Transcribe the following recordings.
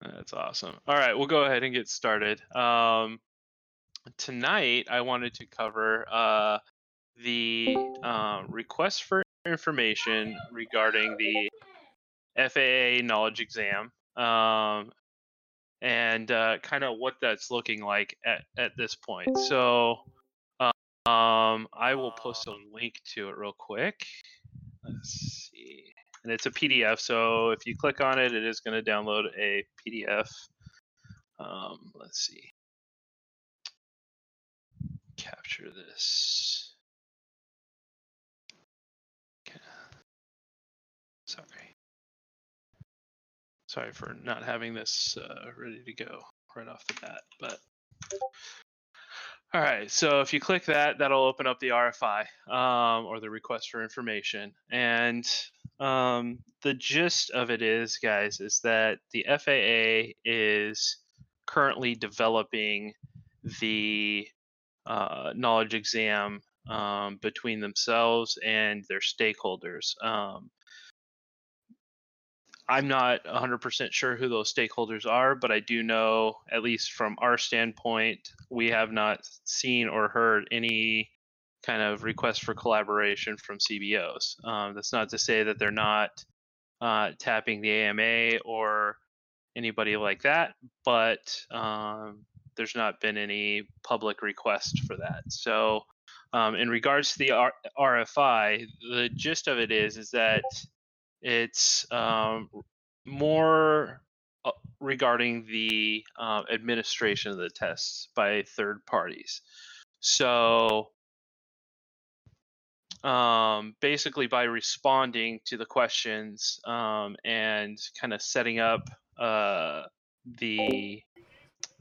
That's awesome. All right, we'll go ahead and get started. Tonight, I wanted to cover the request for information regarding the FAA knowledge exam and kind of what that's looking like at this point. So I will post a link to it real quick. Let's see. And it's a PDF, so if you click on it, it is going to download a PDF. Let's see. Capture this. Okay. Sorry for not having this ready to go right off the bat. But all right, so if you click that, that'll open up the RFI or the request for information. And the gist of it is, guys, is that the FAA is currently developing the knowledge exam between themselves and their stakeholders. I'm not 100% sure who those stakeholders are, but I do know, at least from our standpoint, we have not seen or heard any kind of request for collaboration from CBOs. That's not to say that they're not tapping the AMA or anybody like that, but there's not been any public request for that. So in regards to the RFI, the gist of it is that it's more regarding the administration of the tests by third parties. So basically by responding to the questions and kind of setting up the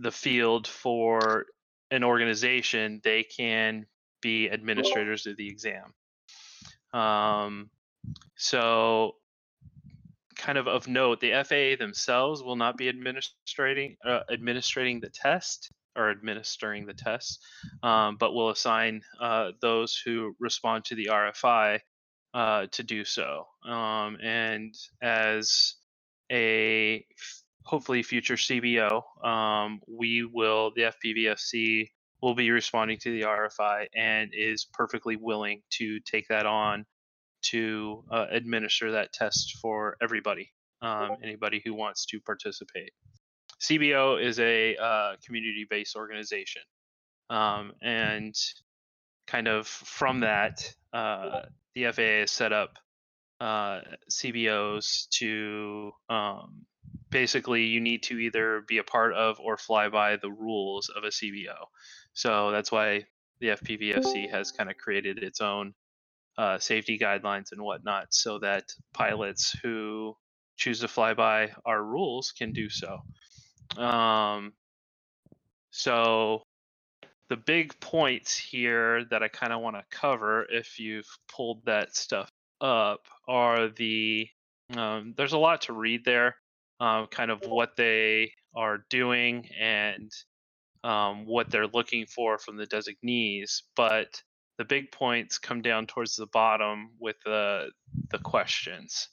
field for an organization, they can be administrators of the exam. So kind of note, the FAA themselves will not be administering the test, but will assign those who respond to the RFI to do so. And as a hopefully future CBO, the FPVFC will be responding to the RFI and is perfectly willing to take that on to administer that test for everybody, anybody who wants to participate. CBO is a community-based organization. And kind of from that, the FAA has set up CBOs to basically you need to either be a part of or fly by the rules of a CBO. So that's why the FPVFC has kind of created its own safety guidelines and whatnot so that pilots who choose to fly by our rules can do so. So the big points here that I kind of want to cover, if you've pulled that stuff up, are there's a lot to read there, kind of what they are doing and what they're looking for from the designees. But the big points come down towards the bottom with the questions.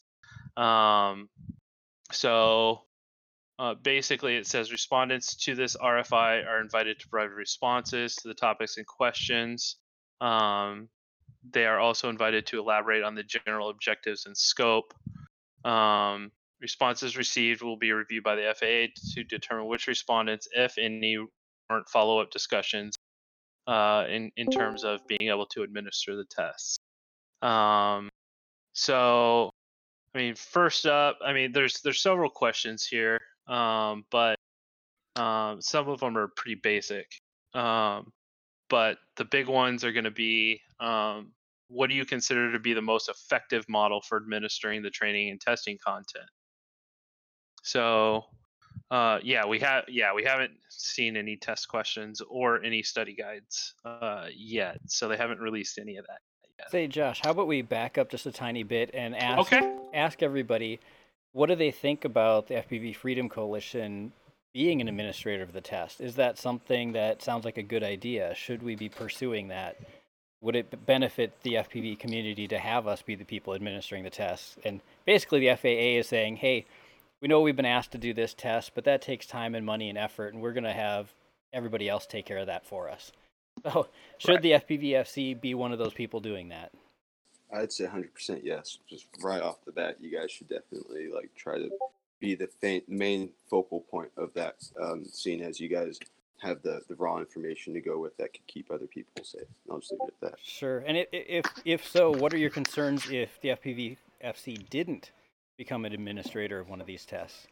Basically it says respondents to this RFI are invited to provide responses to the topics and questions. They are also invited to elaborate on the general objectives and scope. Responses received will be reviewed by the FAA to determine which respondents, if any, warrant follow-up discussions in terms of being able to administer the tests. First up, there's several questions here, but some of them are pretty basic. But the big ones are going to be, what do you consider to be the most effective model for administering the training and testing content? So we haven't seen any test questions or any study guides yet, so they haven't released any of that yet. Say, Josh, how about we back up just a tiny bit and ask everybody, what do they think about the FPV Freedom Coalition being an administrator of the test? Is that something that sounds like a good idea? Should we be pursuing that? Would it benefit the FPV community to have us be the people administering the tests? And basically the FAA is saying, hey, We know we've been asked to do this test, but that takes time and money and effort, and we're going to have everybody else take care of that for us. So should the FPVFC be one of those people doing that? I'd say 100% yes. Just right off the bat, you guys should definitely try to be the main focal point of that, seeing as you guys have the raw information to go with that could keep other people safe. I'll just leave it at that. Sure. And if so, what are your concerns if the FPVFC didn't become an administrator of one of these tests?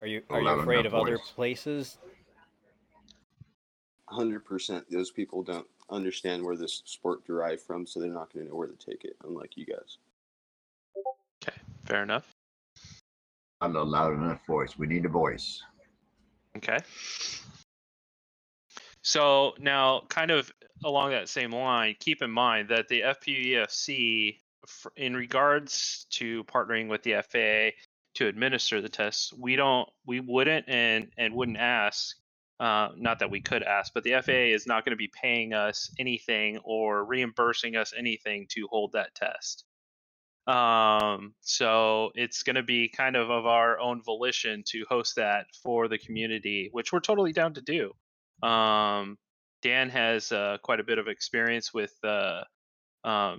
Are you afraid of other places? 100%. Those people don't understand where this sport derived from, so they're not going to know where to take it, unlike you guys. Okay, fair enough. I'm not loud enough voice. We need a voice. Okay. So now, kind of along that same line, keep in mind that the FPVFC, in regards to partnering with the FAA to administer the tests, we wouldn't ask. Not that we could ask, but the FAA is not going to be paying us anything or reimbursing us anything to hold that test. So it's going to be kind of our own volition to host that for the community, which we're totally down to do. Dan has quite a bit of experience with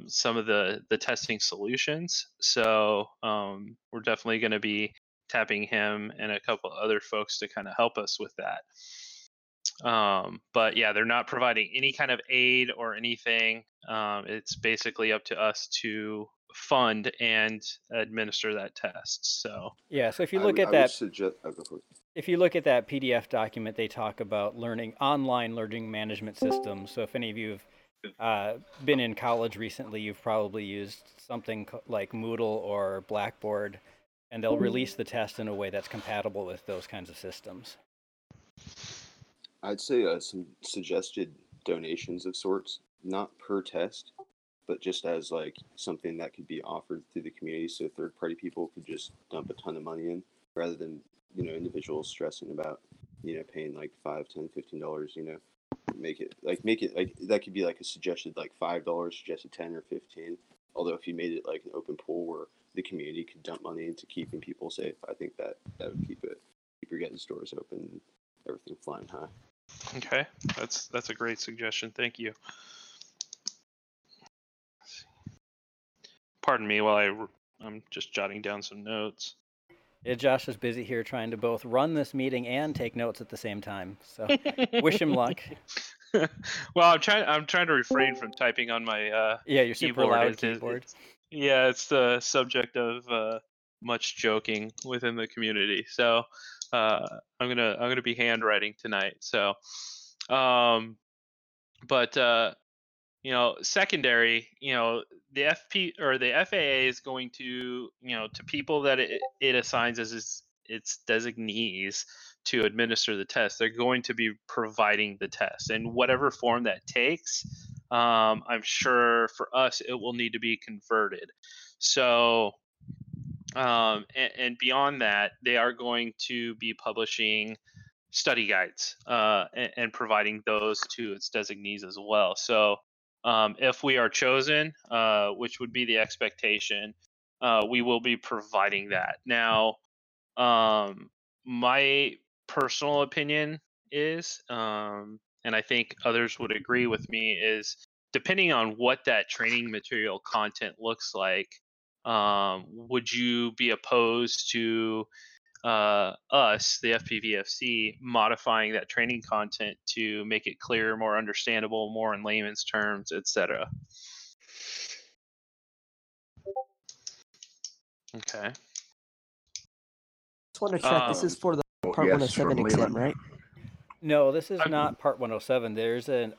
some of the testing solutions. So we're definitely going to be tapping him and a couple other folks to kind of help us with that. But yeah, they're not providing any kind of aid or anything. It's basically up to us to fund and administer that test. So yeah, so if you look at that PDF document, they talk about online learning management systems. So if any of you have been in college recently, you've probably used something like Moodle or Blackboard, and they'll release the test in a way that's compatible with those kinds of systems. I'd say some suggested donations of sorts, not per test, but just as something that could be offered to the community, so third-party people could just dump a ton of money in, rather than individuals stressing about paying $5, $10, $15. Make it that could be a suggested $5, suggested $10 or $15. Although if you made it an open pool where the community could dump money into keeping people safe, I think that would keep your guys' doors open and everything flying high. Okay, that's a great suggestion. Thank you. Pardon me while I'm just jotting down some notes. Yeah, Josh is busy here trying to both run this meeting and take notes at the same time. So wish him luck. Well, I'm trying to refrain from typing on my your super loud keyboard. It's the subject of much joking within the community. So I'm gonna be handwriting tonight. So, secondary, the FAA is going to people that it assigns as its designees to administer the test. They're going to be providing the test in whatever form that takes. I'm sure for us, it will need to be converted. So, and beyond that, they are going to be publishing study guides and providing those to its designees as well. So, if we are chosen, which would be the expectation, we will be providing that. Now, my personal opinion is, and I think others would agree with me, is depending on what that training material content looks like, would you be opposed to us, the FPVFC, modifying that training content to make it clearer, more understandable, more in layman's terms, etc.? Okay. I just want to check. This is for the Part 107 exam, right? No, this is not Part 107. The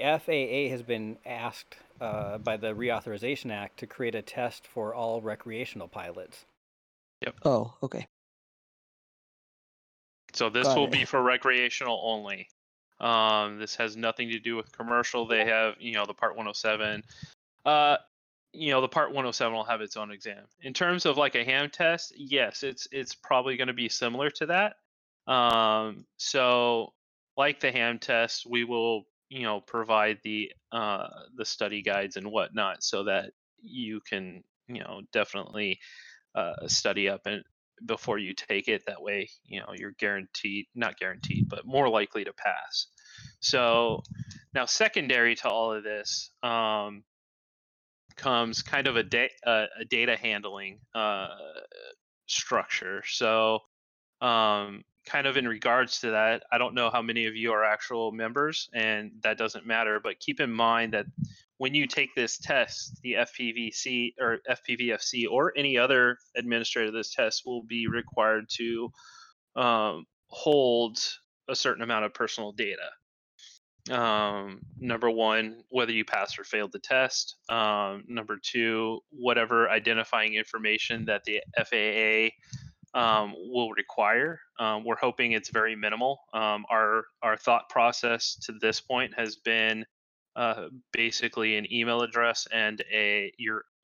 FAA has been asked by the Reauthorization Act to create a test for all recreational pilots. Yep. Oh, okay. So this will be for recreational only. This has nothing to do with commercial. They have, the Part 107. The Part 107 will have its own exam. In terms of a ham test, yes, it's probably going to be similar to that. So like the ham test, we will, provide the study guides and whatnot so that you can, definitely study up and before you take it. That way, you know, you're guaranteed, not guaranteed, but more likely to pass. So now secondary to all of this comes kind of a data handling structure. So kind of in regards to that, I don't know how many of you are actual members, and that doesn't matter, but keep in mind that when you take this test, the FPVC or FPVFC or any other administrator of this test will be required to hold a certain amount of personal data. Number one, whether you passed or failed the test. Number two, whatever identifying information that the FAA will require. We're hoping it's very minimal. Our thought process to this point has been basically an email address and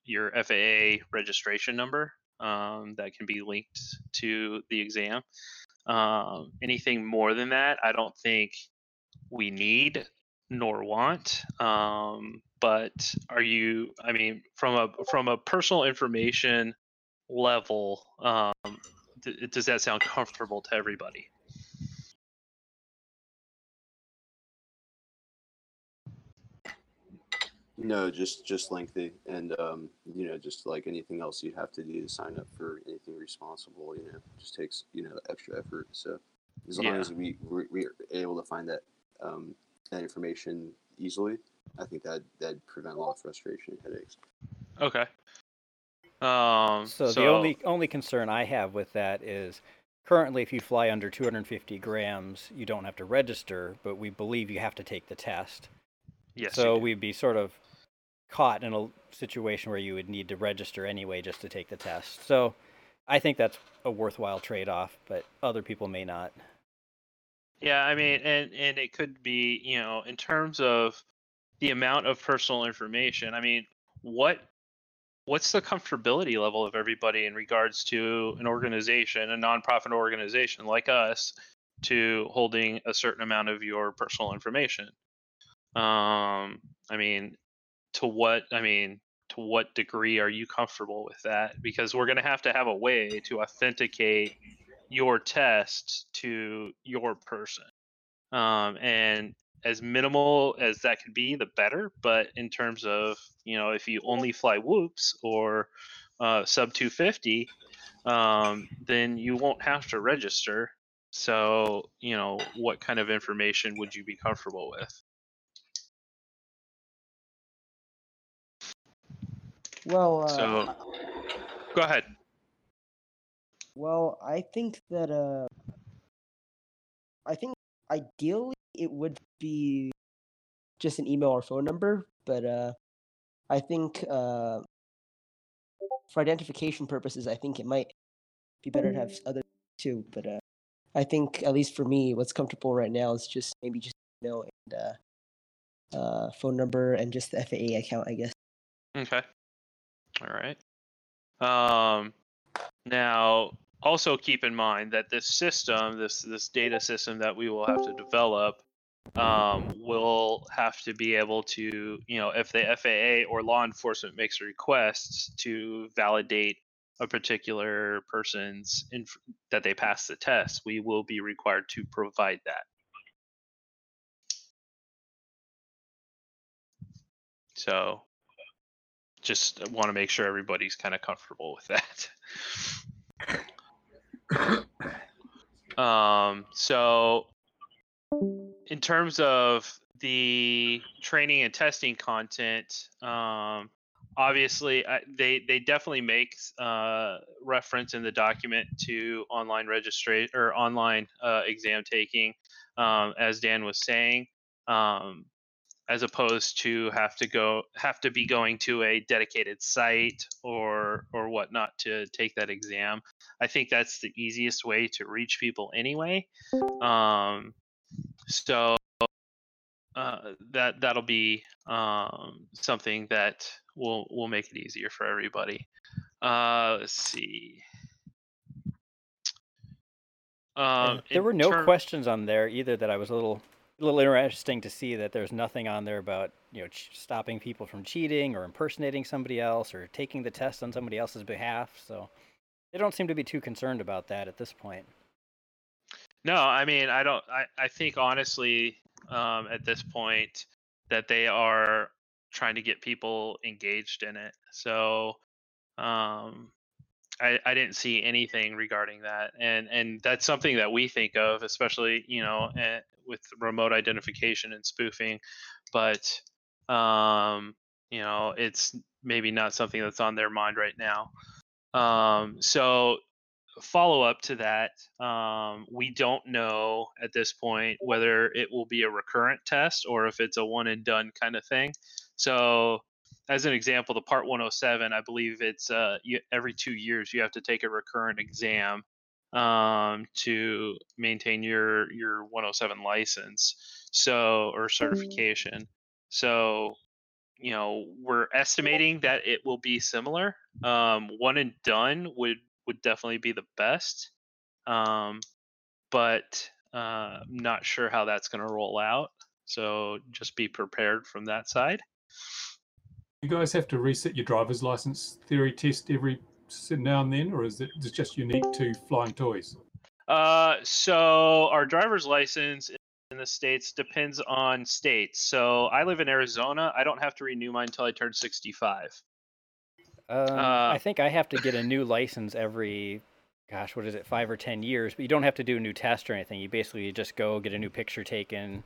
your FAA registration number that can be linked to the exam. Anything more than that, I don't think we need nor want. But are you? I mean, from a personal information level, does that sound comfortable to everybody? No, just lengthy, and you know, just like anything else you'd have to do to sign up for anything responsible, you know, just takes, you know, extra effort. So as long as we are able to find that that information easily, I think that'd prevent a lot of frustration and headaches. Okay. So the only concern I have with that is currently, if you fly under 250 grams, you don't have to register, but we believe you have to take the test. Yes. So we'd be sort of caught in a situation where you would need to register anyway just to take the test. So I think that's a worthwhile trade-off, but other people may not. Yeah, I mean, and it could be, you know, in terms of the amount of personal information, I mean, what's the comfortability level of everybody in regards to an organization, a nonprofit organization like us, to holding a certain amount of your personal information? I mean, to what degree are you comfortable with that? Because we're going to have a way to authenticate your test to your person. And as minimal as that can be, the better. But in terms of, you know, if you only fly whoops or sub 250, then you won't have to register. So, you know, what kind of information would you be comfortable with? Well, so, go ahead. Well, I think that I think ideally it would be just an email or phone number, but I think for identification purposes, I think it might be better to have other too. But I think at least for me, what's comfortable right now is just maybe just email and phone number and just the FAA account, I guess. Okay. All right. Now, also keep in mind that this system, this data system that we will have to develop, will have to be able to, you know, if the FAA or law enforcement makes requests to validate a particular person's that they pass the test, we will be required to provide that. So. Just want to make sure everybody's kind of comfortable with that. So in terms of the training and testing content, obviously they definitely make reference in the document to online registration or online exam taking, as Dan was saying. As opposed to have to be going to a dedicated site or whatnot to take that exam. I think that's the easiest way to reach people anyway. So that'll be something that will make it easier for everybody. Let's see. There were no questions on there either that I was a little interesting to see that there's nothing on there about, you know, stopping people from cheating or impersonating somebody else or taking the test on somebody else's behalf. So they don't seem to be too concerned about that at this point. No, I mean, I don't. I think honestly, at this point, that they are trying to get people engaged in it. So, I didn't see anything regarding that, and that's something that we think of, especially with remote identification and spoofing, but it's maybe not something that's on their mind right now. So follow up to that, we don't know at this point whether it will be a recurrent test or if it's a one and done kind of thing. So as an example, the Part 107, I believe it's every 2 years you have to take a recurrent exam to maintain your 107 license, so, or certification. So, we're estimating that it will be similar. One and done would definitely be the best, but I'm not sure how that's going to roll out. So just be prepared from that side. You guys have to reset your driver's license theory test every now and then, or is it just unique to flying toys? So our driver's license in the States depends on states. So I live in Arizona. I don't have to renew mine until I turn 65. I think I have to get a new license every, 5 or 10 years, but you don't have to do a new test or anything. You basically just go get a new picture taken,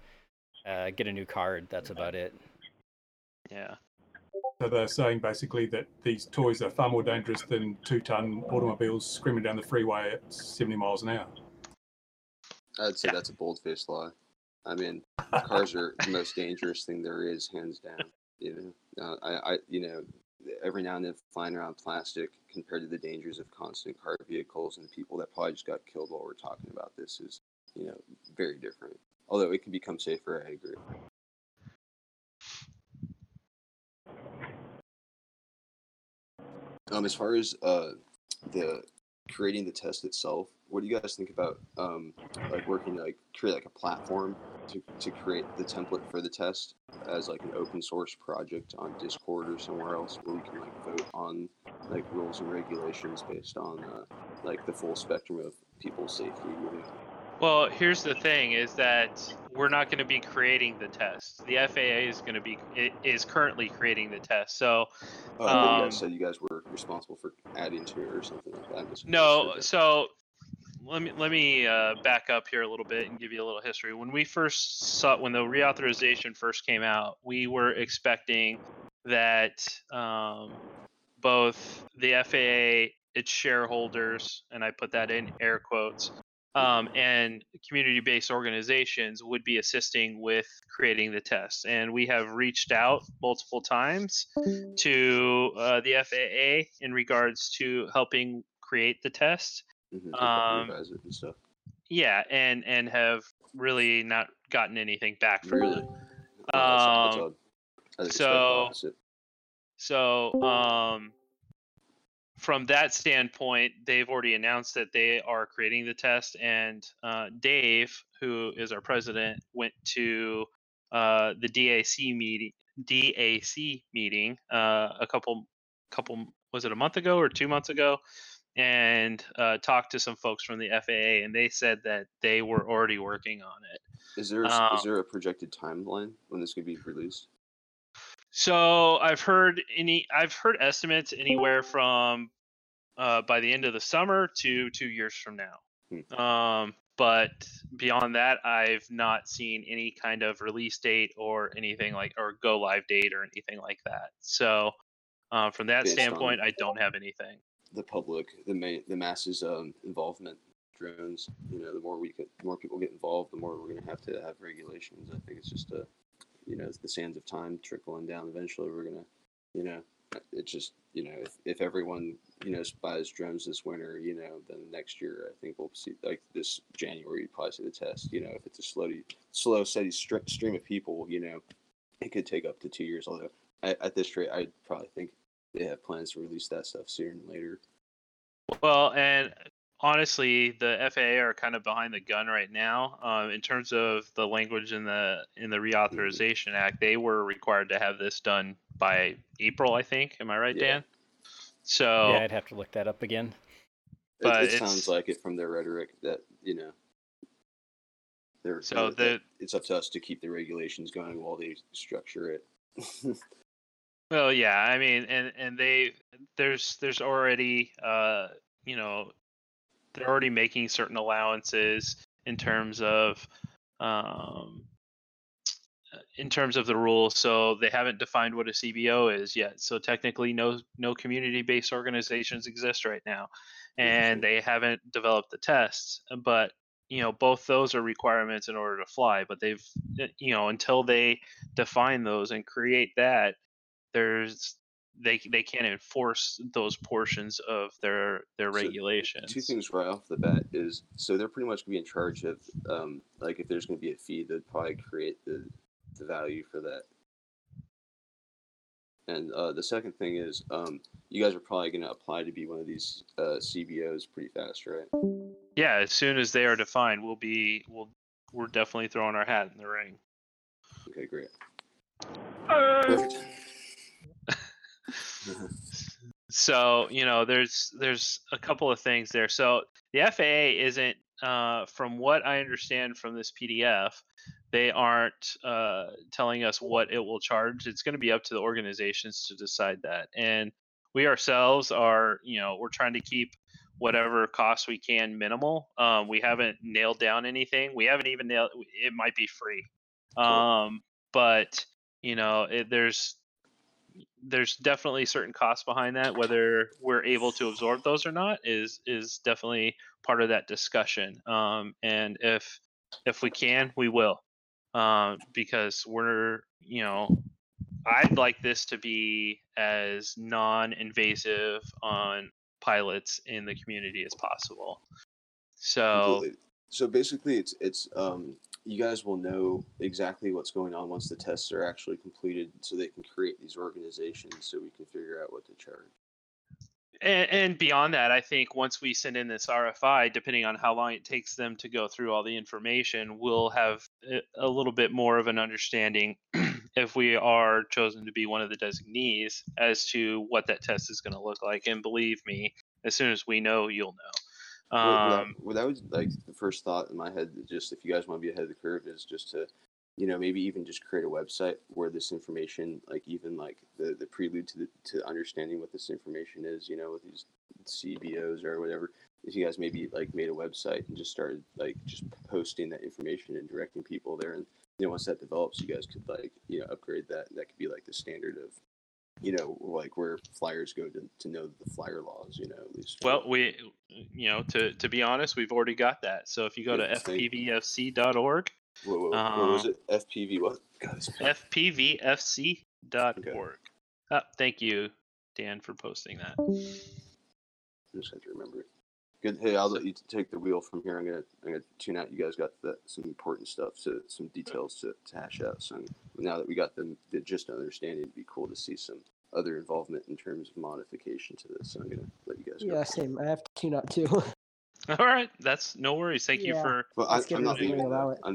get a new card. That's about it. Yeah. So they're saying basically that these toys are far more dangerous than 2-ton automobiles screaming down the freeway at 70 miles an hour. I'd say that's a boldface lie. I mean, cars are the most dangerous thing there is, hands down. Every now and then flying around plastic compared to the dangers of constant car vehicles and people that probably just got killed while we're talking about this is, very different. Although it can become safer, I agree. As far as the creating the test itself, what do you guys think about create a platform to create the template for the test as like an open source project on Discord or somewhere else where we can vote on rules and regulations based on the full spectrum of people's safety? Well, here's the thing: is that we're not going to be creating the test. The FAA is currently creating the test. So, you guys were responsible for adding to it or something like that. No, so let me back up here a little bit and give you a little history. When we when the reauthorization first came out, we were expecting that both the FAA, its shareholders, and I put that in air quotes, and community-based organizations would be assisting with creating the test. And we have reached out multiple times to the FAA in regards to helping create the test. Mm-hmm. Yeah, and have really not gotten anything back from them. From that standpoint, they've already announced that they are creating the test, and Dave, who is our president, went to the DAC meeting a couple was it a month ago or 2 months ago, and talked to some folks from the FAA, and they said that they were already working on it. Is there a projected timeline when this could be released? So I've heard estimates anywhere from by the end of the summer to 2 years from now. But beyond that, I've not seen any kind of release date or anything or go live date or anything like that. So from that standpoint, I don't have anything. The public, the masses involvement, drones. The more more people get involved, the more we're going to have regulations. I think it's just a. It's the sands of time trickling down. Eventually, we're gonna, it's just, if everyone, buys drones this winter, then next year I think we'll see this January you'd probably see the test. If it's a slow steady stream of people, it could take up to 2 years. Although at this rate, I probably think they have plans to release that stuff sooner than later. Well, and honestly, the FAA are kind of behind the gun right now in terms of the language in the Reauthorization Act. They were required to have this done by April, I think. Am I right, Dan? So yeah, I'd have to look that up again. But it sounds like it from their rhetoric that, you know, it's up to us to keep the regulations going while they structure it. Well, yeah, I mean, and there's already, you know, they're already making certain allowances in terms of the rules. So they haven't defined what a CBO is yet. So technically, no community-based organizations exist right now, and they haven't developed the tests, but. You know, both those are requirements in order to fly, but they've, you know, until they define those and create that, they can't enforce those portions of their regulations. Two things right off the bat is, so they're pretty much gonna be in charge of, like if there's gonna be a fee, they'd probably create the value for that. And the second thing is, you guys are probably going to apply to be one of these CBOs pretty fast, right? Yeah, as soon as they are defined, we're definitely throwing our hat in the ring. Okay, great. Perfect. So, you know, there's a couple of things there. So the FAA isn't, from what I understand from this PDF, they aren't telling us what it will charge. It's going to be up to the organizations to decide that. And we ourselves are, you know, we're trying to keep whatever costs we can minimal. We haven't nailed down anything. We haven't even nailed. It might be free, cool. But you know, there's definitely certain costs behind that. Whether we're able to absorb those or not is definitely part of that discussion. And if we can, we will. Because we're, you know, I'd like this to be as non-invasive on pilots in the community as possible. So, so basically, it's you guys will know exactly what's going on once the tests are actually completed, so they can create these organizations, so we can figure out what to charge. And beyond that, I think once we send in this RFI, depending on how long it takes them to go through all the information, we'll have a little bit more of an understanding if we are chosen to be one of the designees as to what that test is going to look like. And believe me, as soon as we know, you'll know. Well, that was like the first thought in my head, just if you guys want to be ahead of the curve, is just to, you know, maybe even just create a website where this information, like even like the prelude to understanding what this information is, you know, with these CBOs or whatever, if you guys maybe like made a website and just started like just posting that information and directing people there. And, you know, once that develops, you guys could like, you know, upgrade that. And that could be like the standard of, you know, like where flyers go to know the flyer laws, you know, at least. Well, we, you know, to be honest, we've already got that. So if you go to FPVFC.org, what was it? FPV what? God, FPVFC.org. Okay. Oh, thank you, Dan, for posting that. I just have to remember it. Good. Hey, I'll let you take the wheel from here. I'm gonna tune out. You guys got some important stuff, so some details to hash out. So now that we got the gist of understanding, it'd be cool to see some other involvement in terms of modification to this. So I'm gonna let you guys go. Yeah, same. I have to tune out too. All right, that's no worries. Thank you for. Well, I'm not leaving.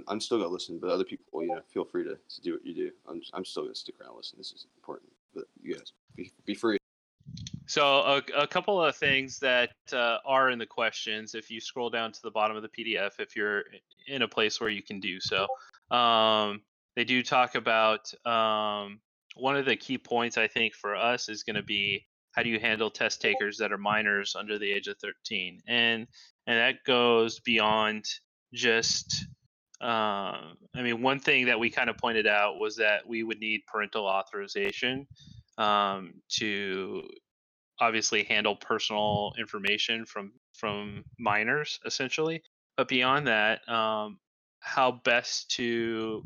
I'm still gonna listen, but other people, you know, feel free to do what you do. I'm still gonna stick around and listen. This is important, but you guys be free. So a couple of things that are in the questions. If you scroll down to the bottom of the PDF, if you're in a place where you can do so, they do talk about one of the key points I think for us is going to be how do you handle test takers that are minors under the age of 13, and that goes beyond just. I mean, one thing that we kind of pointed out was that we would need parental authorization to obviously handle personal information from minors, essentially. But beyond that, how best to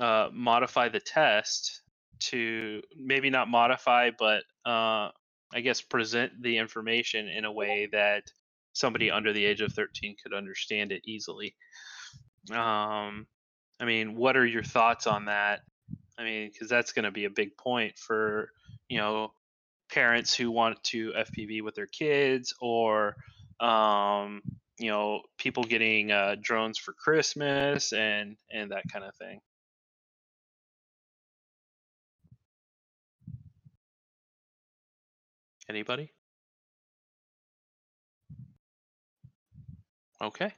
modify the test to maybe not modify, but I guess present the information in a way that somebody under the age of 13 could understand it easily. I mean, what are your thoughts on that? I mean, because that's going to be a big point for, you know, parents who want to FPV with their kids, or, you know, people getting drones for Christmas and that kind of thing. Anybody? Okay.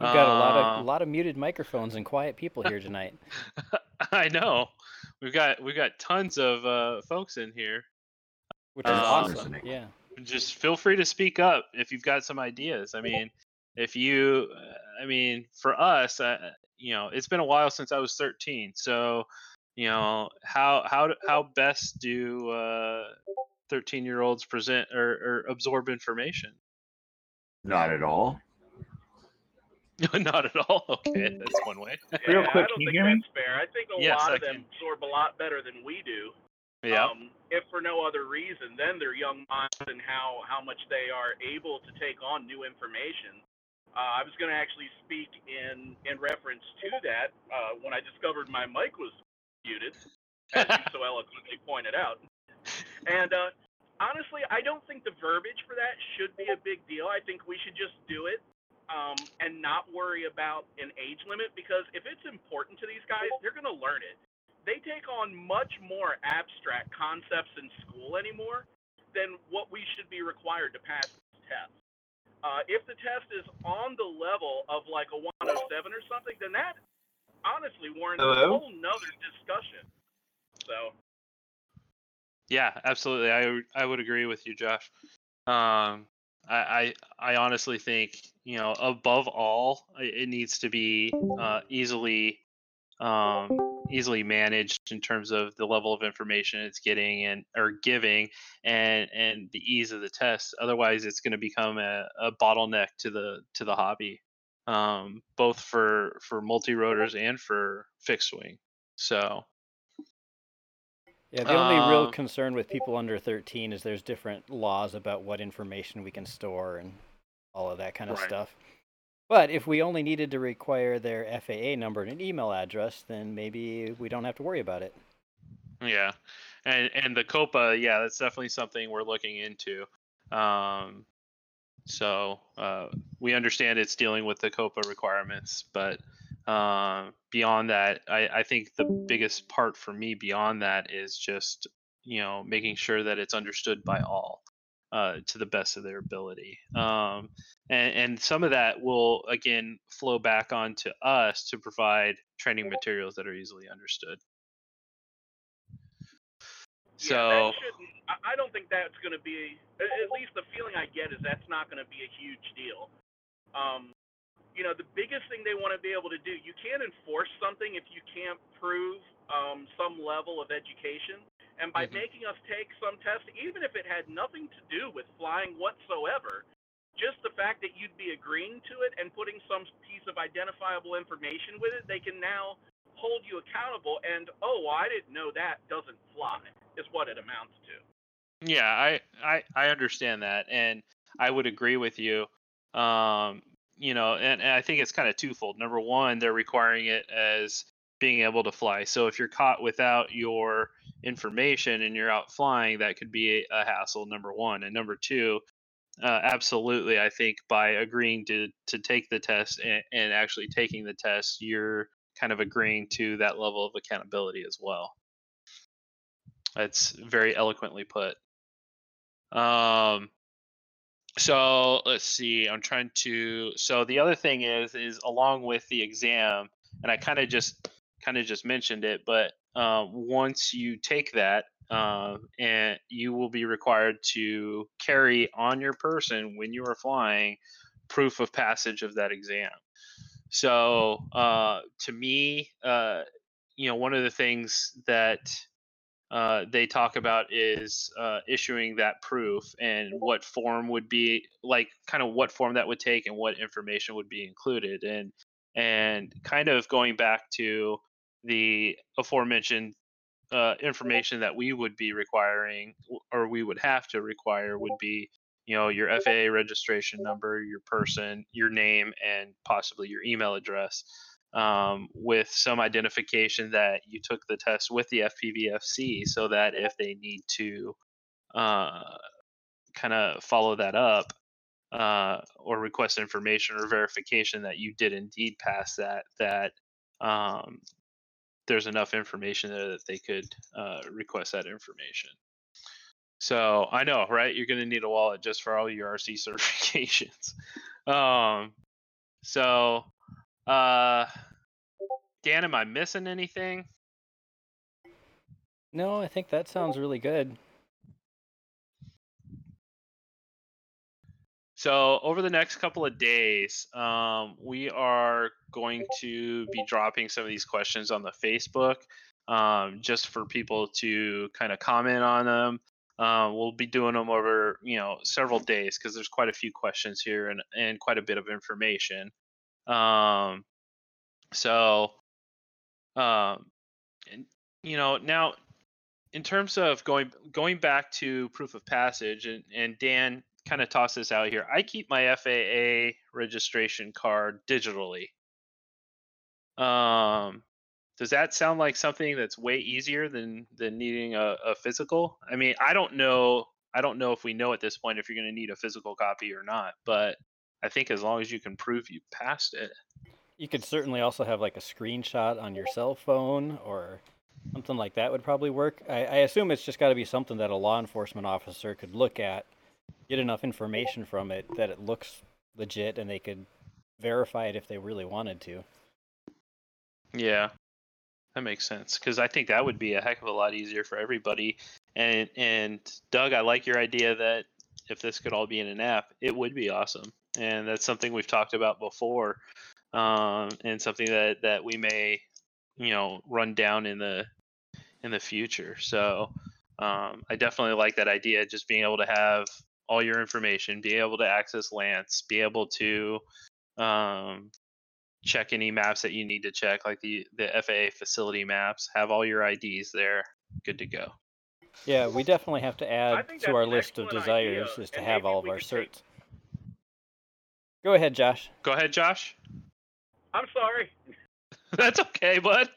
We've got a lot of muted microphones and quiet people here tonight. I know. We've got tons of folks in here, which is awesome. Listening. Yeah. Just feel free to speak up if you've got some ideas. I mean, for us, it's been a while since I was 13. So, how best do 13-year-olds present or absorb information? Not at all. Not at all. Okay, that's one way. Real quick, I don't think that's fair. I think a lot of them absorb a lot better than we do. Yeah. If for no other reason than their young minds and how much they are able to take on new information. I was going to actually speak in reference to that when I discovered my mic was muted, as you so eloquently pointed out. And honestly, I don't think the verbiage for that should be a big deal. I think we should just do it. And not worry about an age limit, because if it's important to these guys, they're going to learn it. They take on much more abstract concepts in school anymore than what we should be required to pass this test. If the test is on the level of like a 107 or something, then that honestly warrants a whole nother discussion. So. Yeah, absolutely. I would agree with you, Josh. I honestly think, above all, it needs to be easily managed in terms of the level of information it's getting and or giving, and the ease of the test. Otherwise, it's going to become a bottleneck to the hobby, both for multi-rotors and for fixed wing. So. Yeah, the only real concern with people under 13 is there's different laws about what information we can store and all of that kind of stuff. But if we only needed to require their FAA number and an email address, then maybe we don't have to worry about it. Yeah, and the COPPA, that's definitely something we're looking into. So we understand it's dealing with the COPPA requirements, but... beyond that, I think the biggest part for me beyond that is just, making sure that it's understood by all to the best of their ability. And some of that will, again, flow back onto us to provide training materials that are easily understood. So yeah, I don't think that's going to be, at least the feeling I get is that's not going to be a huge deal. The biggest thing they want to be able to do, you can't enforce something if you can't prove some level of education. And by making us take some test, even if it had nothing to do with flying whatsoever, just the fact that you'd be agreeing to it and putting some piece of identifiable information with it, they can now hold you accountable. And, I didn't know that doesn't fly, is what it amounts to. Yeah, I understand that. And I would agree with you. And I think it's kind of twofold. Number one, they're requiring it as being able to fly. So if you're caught without your information and you're out flying, that could be a hassle, number one. And number two, absolutely, I think by agreeing to take the test and actually taking the test, you're kind of agreeing to that level of accountability as well. That's very eloquently put. So let's see, I'm trying to, so the other thing is along with the exam, and I kind of just mentioned it, but once you take that, and you will be required to carry on your person when you are flying proof of passage of that exam. So to me, one of the things that they talk about is issuing that proof and what form would be like, kind of what form that would take and what information would be included, and kind of going back to the aforementioned information that we would be requiring or we would have to require would be, your FAA registration number, your person, your name, and possibly your email address. With some identification that you took the test with the FPVFC, so that if they need to kind of follow that up or request information or verification that you did indeed pass that there's enough information there that they could request that information. So I know, right? You're going to need a wallet just for all your RC certifications. So, Dan, am I missing anything? No, I think that sounds really good. So over the next couple of days, we are going to be dropping some of these questions on the Facebook, just for people to kind of comment on them. We'll be doing them over, several days, because there's quite a few questions here and quite a bit of information. Now in terms of going back to proof of passage, and Dan kind of toss this out here. I keep my FAA registration card digitally. Does that sound like something that's way easier than needing a physical? I mean, I don't know if we know at this point if you're going to need a physical copy or not, but I think as long as you can prove you passed it. You could certainly also have like a screenshot on your cell phone or something like that would probably work. I assume it's just got to be something that a law enforcement officer could look at, get enough information from it that it looks legit and they could verify it if they really wanted to. Yeah, that makes sense, because I think that would be a heck of a lot easier for everybody. And Doug, I like your idea that if this could all be in an app, it would be awesome. And that's something we've talked about before, and something that we may, run down in the future. So I definitely like that idea, just being able to have all your information, be able to access LAANC, be able to check any maps that you need to check, like the FAA facility maps, have all your IDs there, good to go. Yeah, we definitely have to add to our list of desires is to have all of our certs. Go ahead, Josh. I'm sorry. That's okay, bud.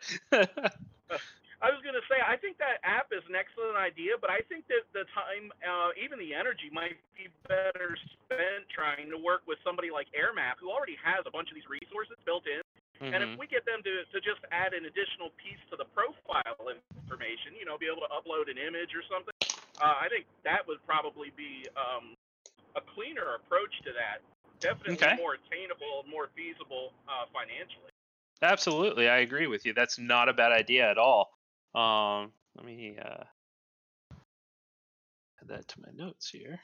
I was going to say, I think that app is an excellent idea, but I think that the time, even the energy, might be better spent trying to work with somebody like AirMap, who already has a bunch of these resources built in. Mm-hmm. And if we get them to just add an additional piece to the profile information, be able to upload an image or something, I think that would probably be a cleaner approach to that. Definitely more attainable, more feasible financially. Absolutely. I agree with you. That's not a bad idea at all. Let me add that to my notes here.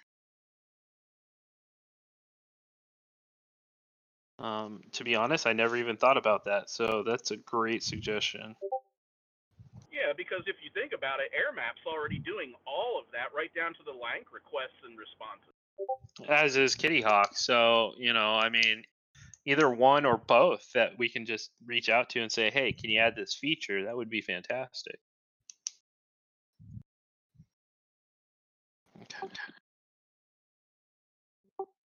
To be honest, I never even thought about that, so that's a great suggestion. Yeah, because if you think about it, AirMap's already doing all of that, right down to the LAANC requests and responses. As is Kitty Hawk, so, I mean, either one or both that we can just reach out to and say, hey, can you add this feature? That would be fantastic.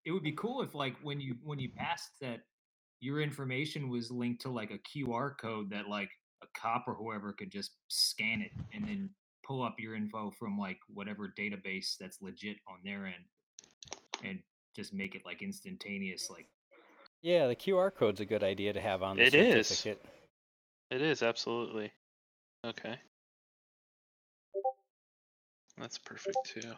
It would be cool if, like, when you passed that, your information was linked to, like, a QR code that, like, a cop or whoever could just scan it and then pull up your info from, like, whatever database that's legit on their end and just make it, like, instantaneous, like. Yeah, the QR code's a good idea to have on the certificate. It is, absolutely. Okay. That's perfect, too.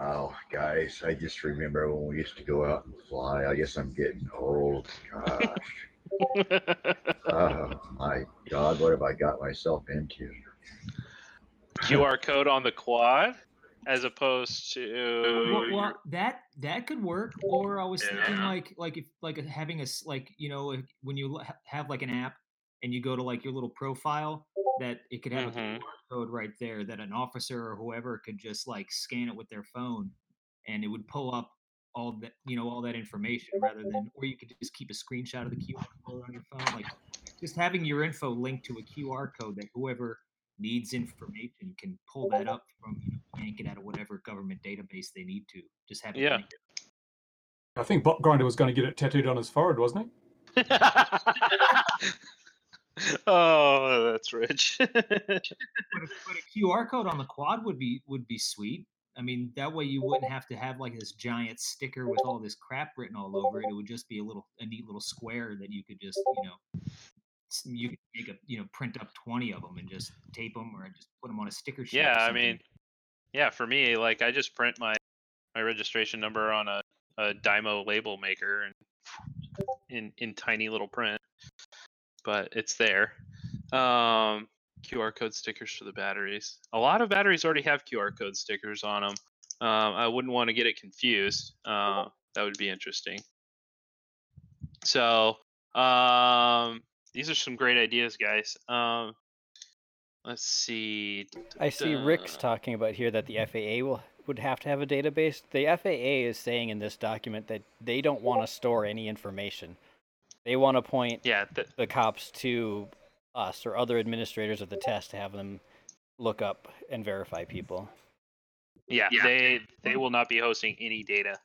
Oh, guys, I just remember when we used to go out and fly. I guess I'm getting old. Gosh. Oh, my God, what have I got myself into? QR code on the quad? As opposed to well, that could work. Or I was thinking like if having a when you have like an app and you go to like your little profile, that it could have a QR code right there that an officer or whoever could just like scan it with their phone, and it would pull up all that all that information rather than, or you could just keep a screenshot of the QR code on your phone, like just having your info linked to a QR code that whoever needs information can pull that up from yank it out of whatever government database they need to. Just have it. Yeah. I think Bob Grinder was going to get it tattooed on his forehead, wasn't he? Oh, that's rich. but a QR code on the quad would be sweet. I mean, that way you wouldn't have to have like this giant sticker with all this crap written all over it. It would just be a neat little square that you could just you can make a print up 20 of them and just tape them or just put them on a sticker sheet. Yeah, I mean, for me, like I just print my registration number on a Dymo label maker and in tiny little print, but it's there. QR code stickers for the batteries. A lot of batteries already have QR code stickers on them. I wouldn't want to get it confused. That would be interesting. So these are some great ideas, guys. Let's see. I see Rick's talking about here that the FAA would have to have a database. The FAA is saying in this document that they don't want to store any information. They want to point the cops to us or other administrators of the test to have them look up and verify people. Yeah. They will not be hosting any data.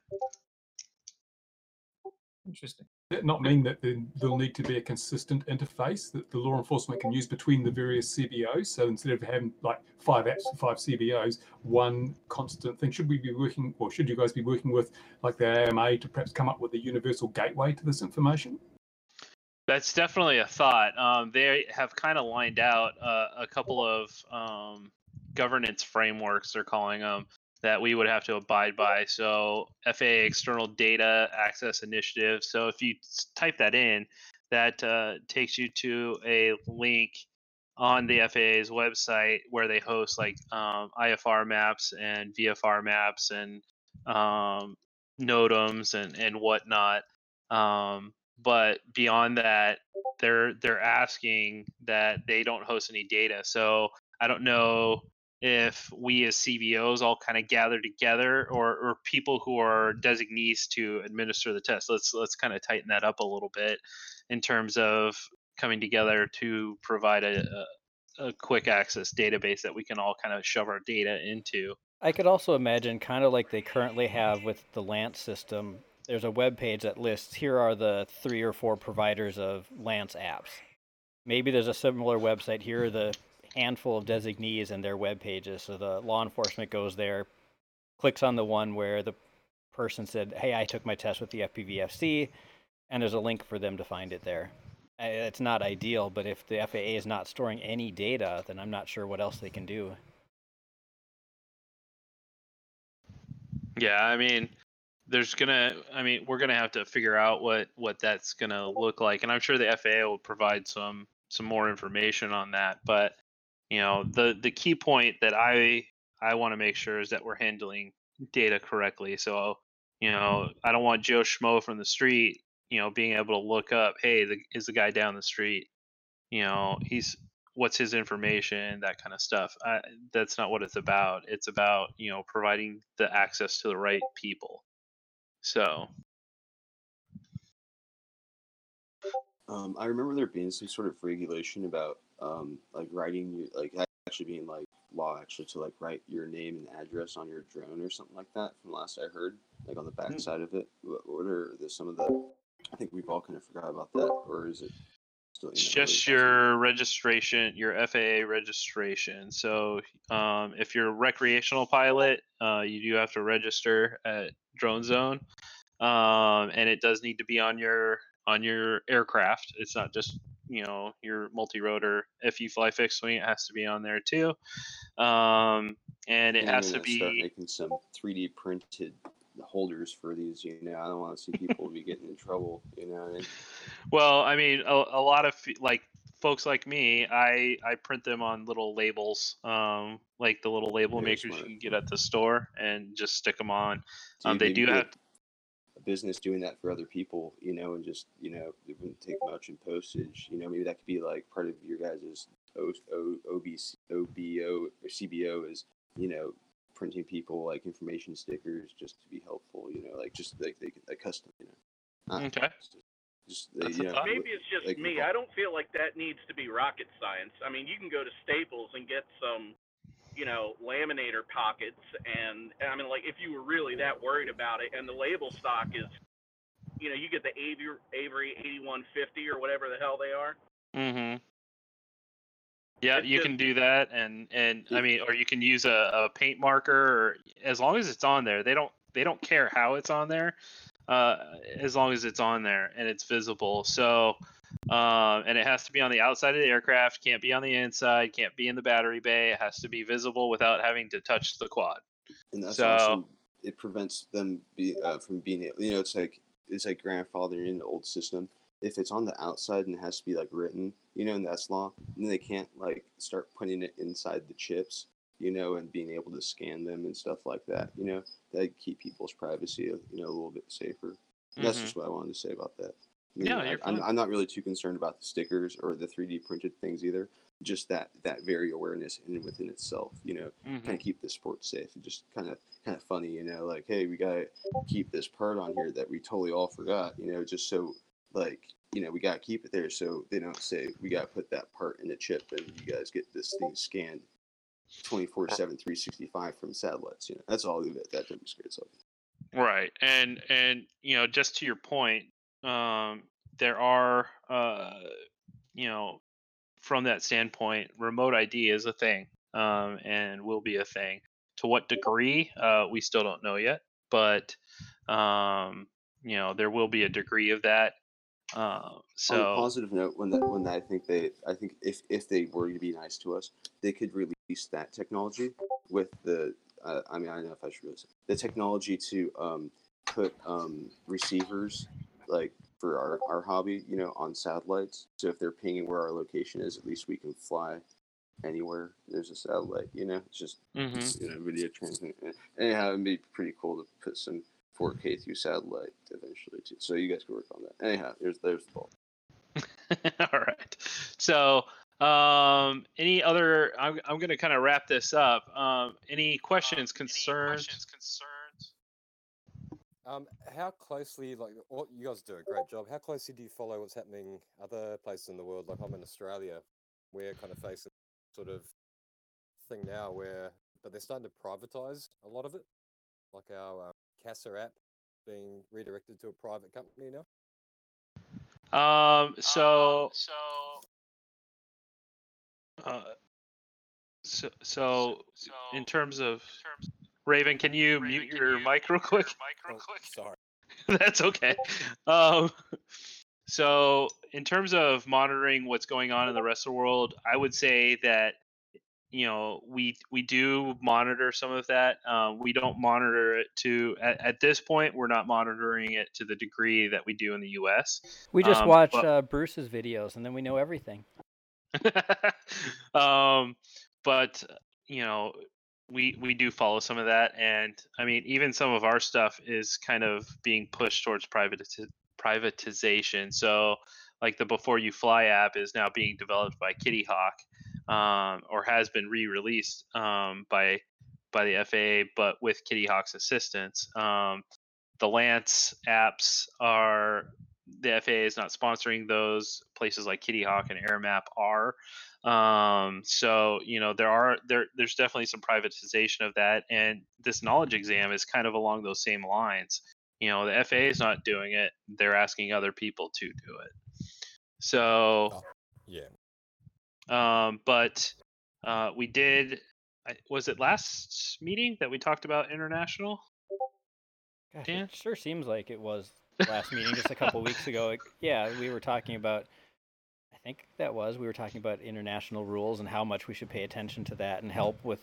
Interesting. Does that not mean that there'll need to be a consistent interface that the law enforcement can use between the various CBOs? So instead of having like 5 apps and 5 CBOs, one constant thing. Should we be working, or should you guys be working with like the AMA to perhaps come up with a universal gateway to this information? That's definitely a thought. They have kind of lined out a couple of governance frameworks, they're calling them, that we would have to abide by. So FAA External Data Access Initiative. So if you type that in, that takes you to a link on the FAA's website where they host like IFR maps and VFR maps and NOTAMs and whatnot. But beyond that, they're asking that they don't host any data. So I don't know if we as CBOs all kind of gather together, or people who are designees to administer the test. Let's kind of tighten that up a little bit in terms of coming together to provide a quick access database that we can all kind of shove our data into. I could also imagine, kind of like they currently have with the LAANC system, there's a web page that lists, here are the 3 or 4 providers of LAANC apps. Maybe there's a similar website, here are the handful of designees and their web pages. So the law enforcement goes there, clicks on the one where the person said, hey, I took my test with the FPVFC, and there's a link for them to find it there. It's not ideal, but if the FAA is not storing any data, then I'm not sure what else they can do. Yeah, I mean, we're gonna have to figure out what that's gonna look like, and I'm sure the FAA will provide some more information on that. But you know, the key point that I want to make sure is that we're handling data correctly. So you know, I don't want Joe Schmo from the street, you know, being able to look up, hey, is the guy down the street? You know, what's his information, that kind of stuff. That's not what it's about. It's about, you know, providing the access to the right people. So, I remember there being some sort of regulation about like writing, like actually being like law actually to like write your name and address on your drone or something like that. From last I heard, like on the back side of it. What are some of the? I think we've all kind of forgot about that, or is it still? It's just your registration, your FAA registration. So if you're a recreational pilot, you do have to register at Drone Zone, and it does need to be on your aircraft. It's not just, you know, your multi-rotor. If you fly fixed wing, it has to be on there too, and it has to be. Start making some 3D printed holders for these. You know, I don't want to see people be getting in trouble. You know what I mean? Well, I mean, a lot of like folks like me, I print them on little labels, like the little label makers smart. You can get at the store, and just stick them on. They do have a business doing that for other people, you know, and just, you know, it wouldn't take much in postage, you know. Maybe that could be like part of your guys' OBO or CBO is, you know, printing people like information stickers just to be helpful, you know, like just like they get custom, you know. Okay. Just, you know, maybe it's just like, me. I don't feel like that needs to be rocket science. I mean, you can go to Staples and get some, you know, laminator pockets, and I mean, like, if you were really that worried about it, and the label stock is, you know, you get the Avery 8150 or whatever the hell they are. Mm-hmm. Yeah, it's you can do that, and I mean, or you can use a paint marker, or as long as it's on there. They don't care how it's on there, as long as it's on there and it's visible. So, and it has to be on the outside of the aircraft, can't be on the inside, can't be in the battery bay. It has to be visible without having to touch the quad. And that's awesome. It prevents them from being, you know, it's like is like grandfathering in the old system. If it's on the outside and it has to be like written, you know, in that's law, then they can't like start putting it inside the chips, you know, and being able to scan them and stuff like that, you know, that keep people's privacy, you know, a little bit safer. Mm-hmm. That's just what I wanted to say about that. I mean, no, I'm not really too concerned about the stickers or the 3D printed things either. Just that very awareness in within itself, you know, mm-hmm. kind of keep the sport safe. And just kind of funny, you know, like, hey, we gotta keep this part on here that we totally all forgot, you know, just so like, you know, we gotta keep it there so they don't say we gotta put that part in the chip and you guys get this thing scanned 24/7, 365 from satellites. You know, that's all of it. That demonstrates something. Right, and you know, just to your point, there are you know. From that standpoint, remote ID is a thing, and will be a thing. To what degree, we still don't know yet, but you know, there will be a degree of that. So on a positive note, I think if they were to be nice to us, they could release that technology with the I mean, I don't know if I should release it, the technology to put receivers like for our hobby, you know, on satellites. So if they're pinging where our location is, at least we can fly anywhere there's a satellite, you know. It's just mm-hmm. you know, video transmit. Anyhow, it'd be pretty cool to put some 4K through satellite eventually too. So you guys can work on that. Anyhow, there's the ball. All right. So any other? I'm gonna kind of wrap this up. Any questions, concerns? How closely, like, you guys do a great job. How closely do you follow what's happening other places in the world? Like, I'm in Australia, we're kind of facing sort of thing now but they're starting to privatize a lot of it. Like our CASA app being redirected to a private company now. So in terms of. Raven, can you mute your mic real quick? Sorry. That's okay. So in terms of monitoring what's going on in the rest of the world, I would say that, you know, we do monitor some of that. We don't monitor it at this point, we're not monitoring it to the degree that we do in the U.S. We just watch Bruce's videos and then we know everything. But, you know, we do follow some of that, and I mean, even some of our stuff is kind of being pushed towards privatization. So, like the Before You Fly app is now being developed by Kitty Hawk, or has been re-released by the FAA, but with Kitty Hawk's assistance. The LAANC apps the FAA is not sponsoring those. Places like Kitty Hawk and AirMap are. So, you know, there's definitely some privatization of that. And this knowledge exam is kind of along those same lines. You know, the FAA is not doing it. They're asking other people to do it. So, yeah. But, we did, was it last meeting that we talked about international? Gosh, Dan? It sure seems like it was last meeting, just a couple weeks ago. Yeah. We were talking about, I think that was, we were talking about international rules and how much we should pay attention to that and help with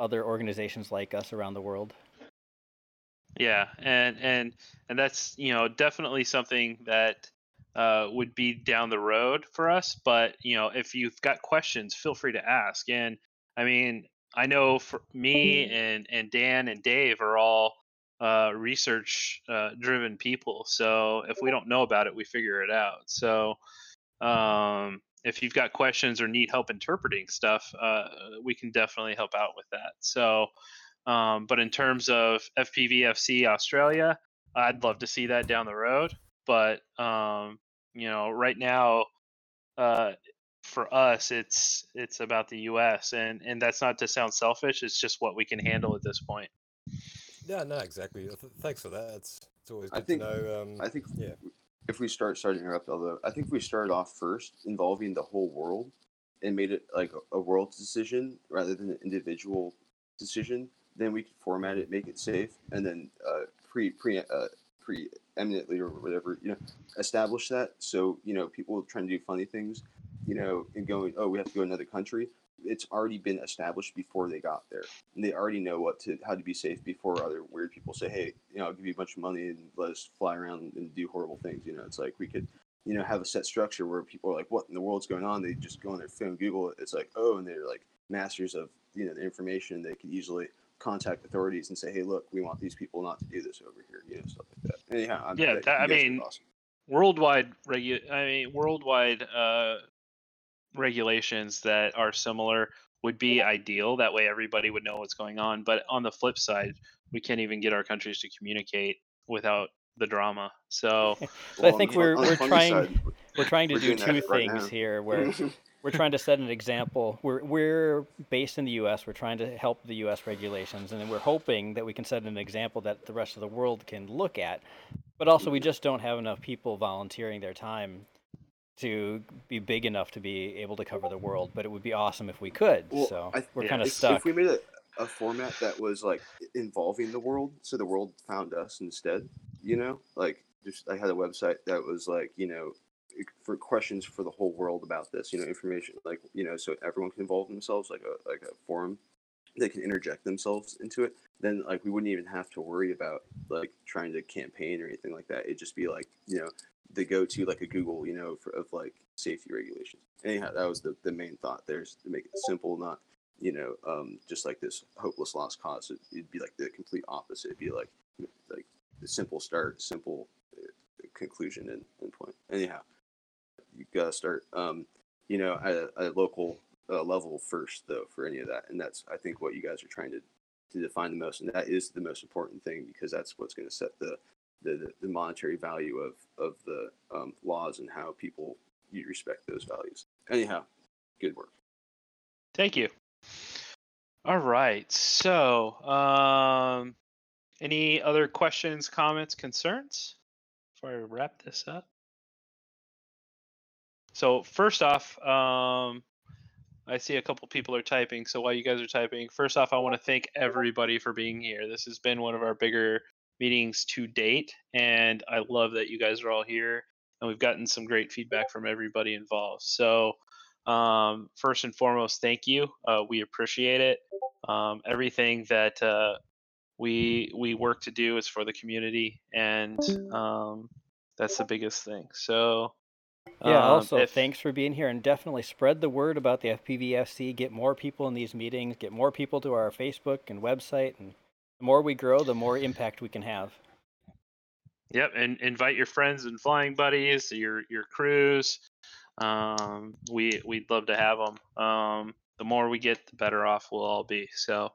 other organizations like us around the world. Yeah, and that's, you know, definitely something that would be down the road for us. But, you know, if you've got questions, feel free to ask. And I mean, I know for me and Dan and Dave are all research driven people. So if we don't know about it, we figure it out. So if you've got questions or need help interpreting stuff, we can definitely help out with that. So, but in terms of FPVFC Australia, I'd love to see that down the road. But, you know, right now, for us, it's about the US, and that's not to sound selfish. It's just what we can handle at this point. Yeah, no, exactly. Thanks for that. It's always good to know. I think, yeah. If we start to interrupt, although I think we started off first involving the whole world and made it like a world decision rather than an individual decision, then we could format it, make it safe, and then preeminently or whatever, you know, establish that. So, you know, people trying to do funny things, you know, and going, oh, we have to go to another country. it's already been established before they got there, and they already know how to be safe before other weird people say, hey, I'll give you a bunch of money and let us fly around and do horrible things. It's like we could, have a set structure where people are like, what in the world's going on? They just go on their phone, Google it. It's like, oh, and they're like masters of, the information. They could easily contact authorities and say, hey, look, we want these people not to do this over here, stuff like that. Anyhow, awesome. Worldwide regulations that are similar would be ideal. That way everybody would know what's going on. But on the flip side, we can't even get our countries to communicate without the drama. So, I think we're trying to do two things here. We're trying to set an example. We're based in the U.S. We're trying to help the U.S. regulations, and then we're hoping that we can set an example that the rest of the world can look at. But also, we just don't have enough people volunteering their time to be big enough to be able to cover the world. But it would be awesome if we could. We're kind of stuck. If we made a format that was like involving the world, so the world found us instead, I had a website that was like, for questions for the whole world about this, information, so everyone can involve themselves, like a forum, they can interject themselves into it. Then we wouldn't even have to worry about trying to campaign or anything like that. It'd just be the go-to, a Google, of safety regulations. Anyhow, that was the main thought there, is to make it simple, not, just this hopeless lost cause. It'd be the complete opposite. It'd be like the simple start, simple conclusion and point. Anyhow, you gotta start, at a local level first, though, for any of that. And that's, I think, what you guys are trying to define the most. And that is the most important thing, because that's what's going to set the monetary value of the laws and how people respect those values. Anyhow, good work. Thank you. All right. So, any other questions, comments, concerns before I wrap this up? So first off, I see a couple people are typing. So while you guys are typing, first off, I want to thank everybody for being here. This has been one of our bigger meetings to date, and I love that you guys are all here, and we've gotten some great feedback from everybody involved. So first and foremost, thank you. We appreciate it. Everything that we work to do is for the community, and that's the biggest thing. So. Yeah, also, thanks for being here, and definitely spread the word about the FPVFC. Get more people in these meetings, get more people to our Facebook and website, and the more we grow, the more impact we can have. Yep, and invite your friends and flying buddies, your crews. We'd love to have them. The more we get, the better off we'll all be. So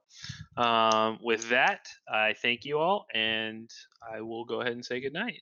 with that, I thank you all, and I will go ahead and say goodnight.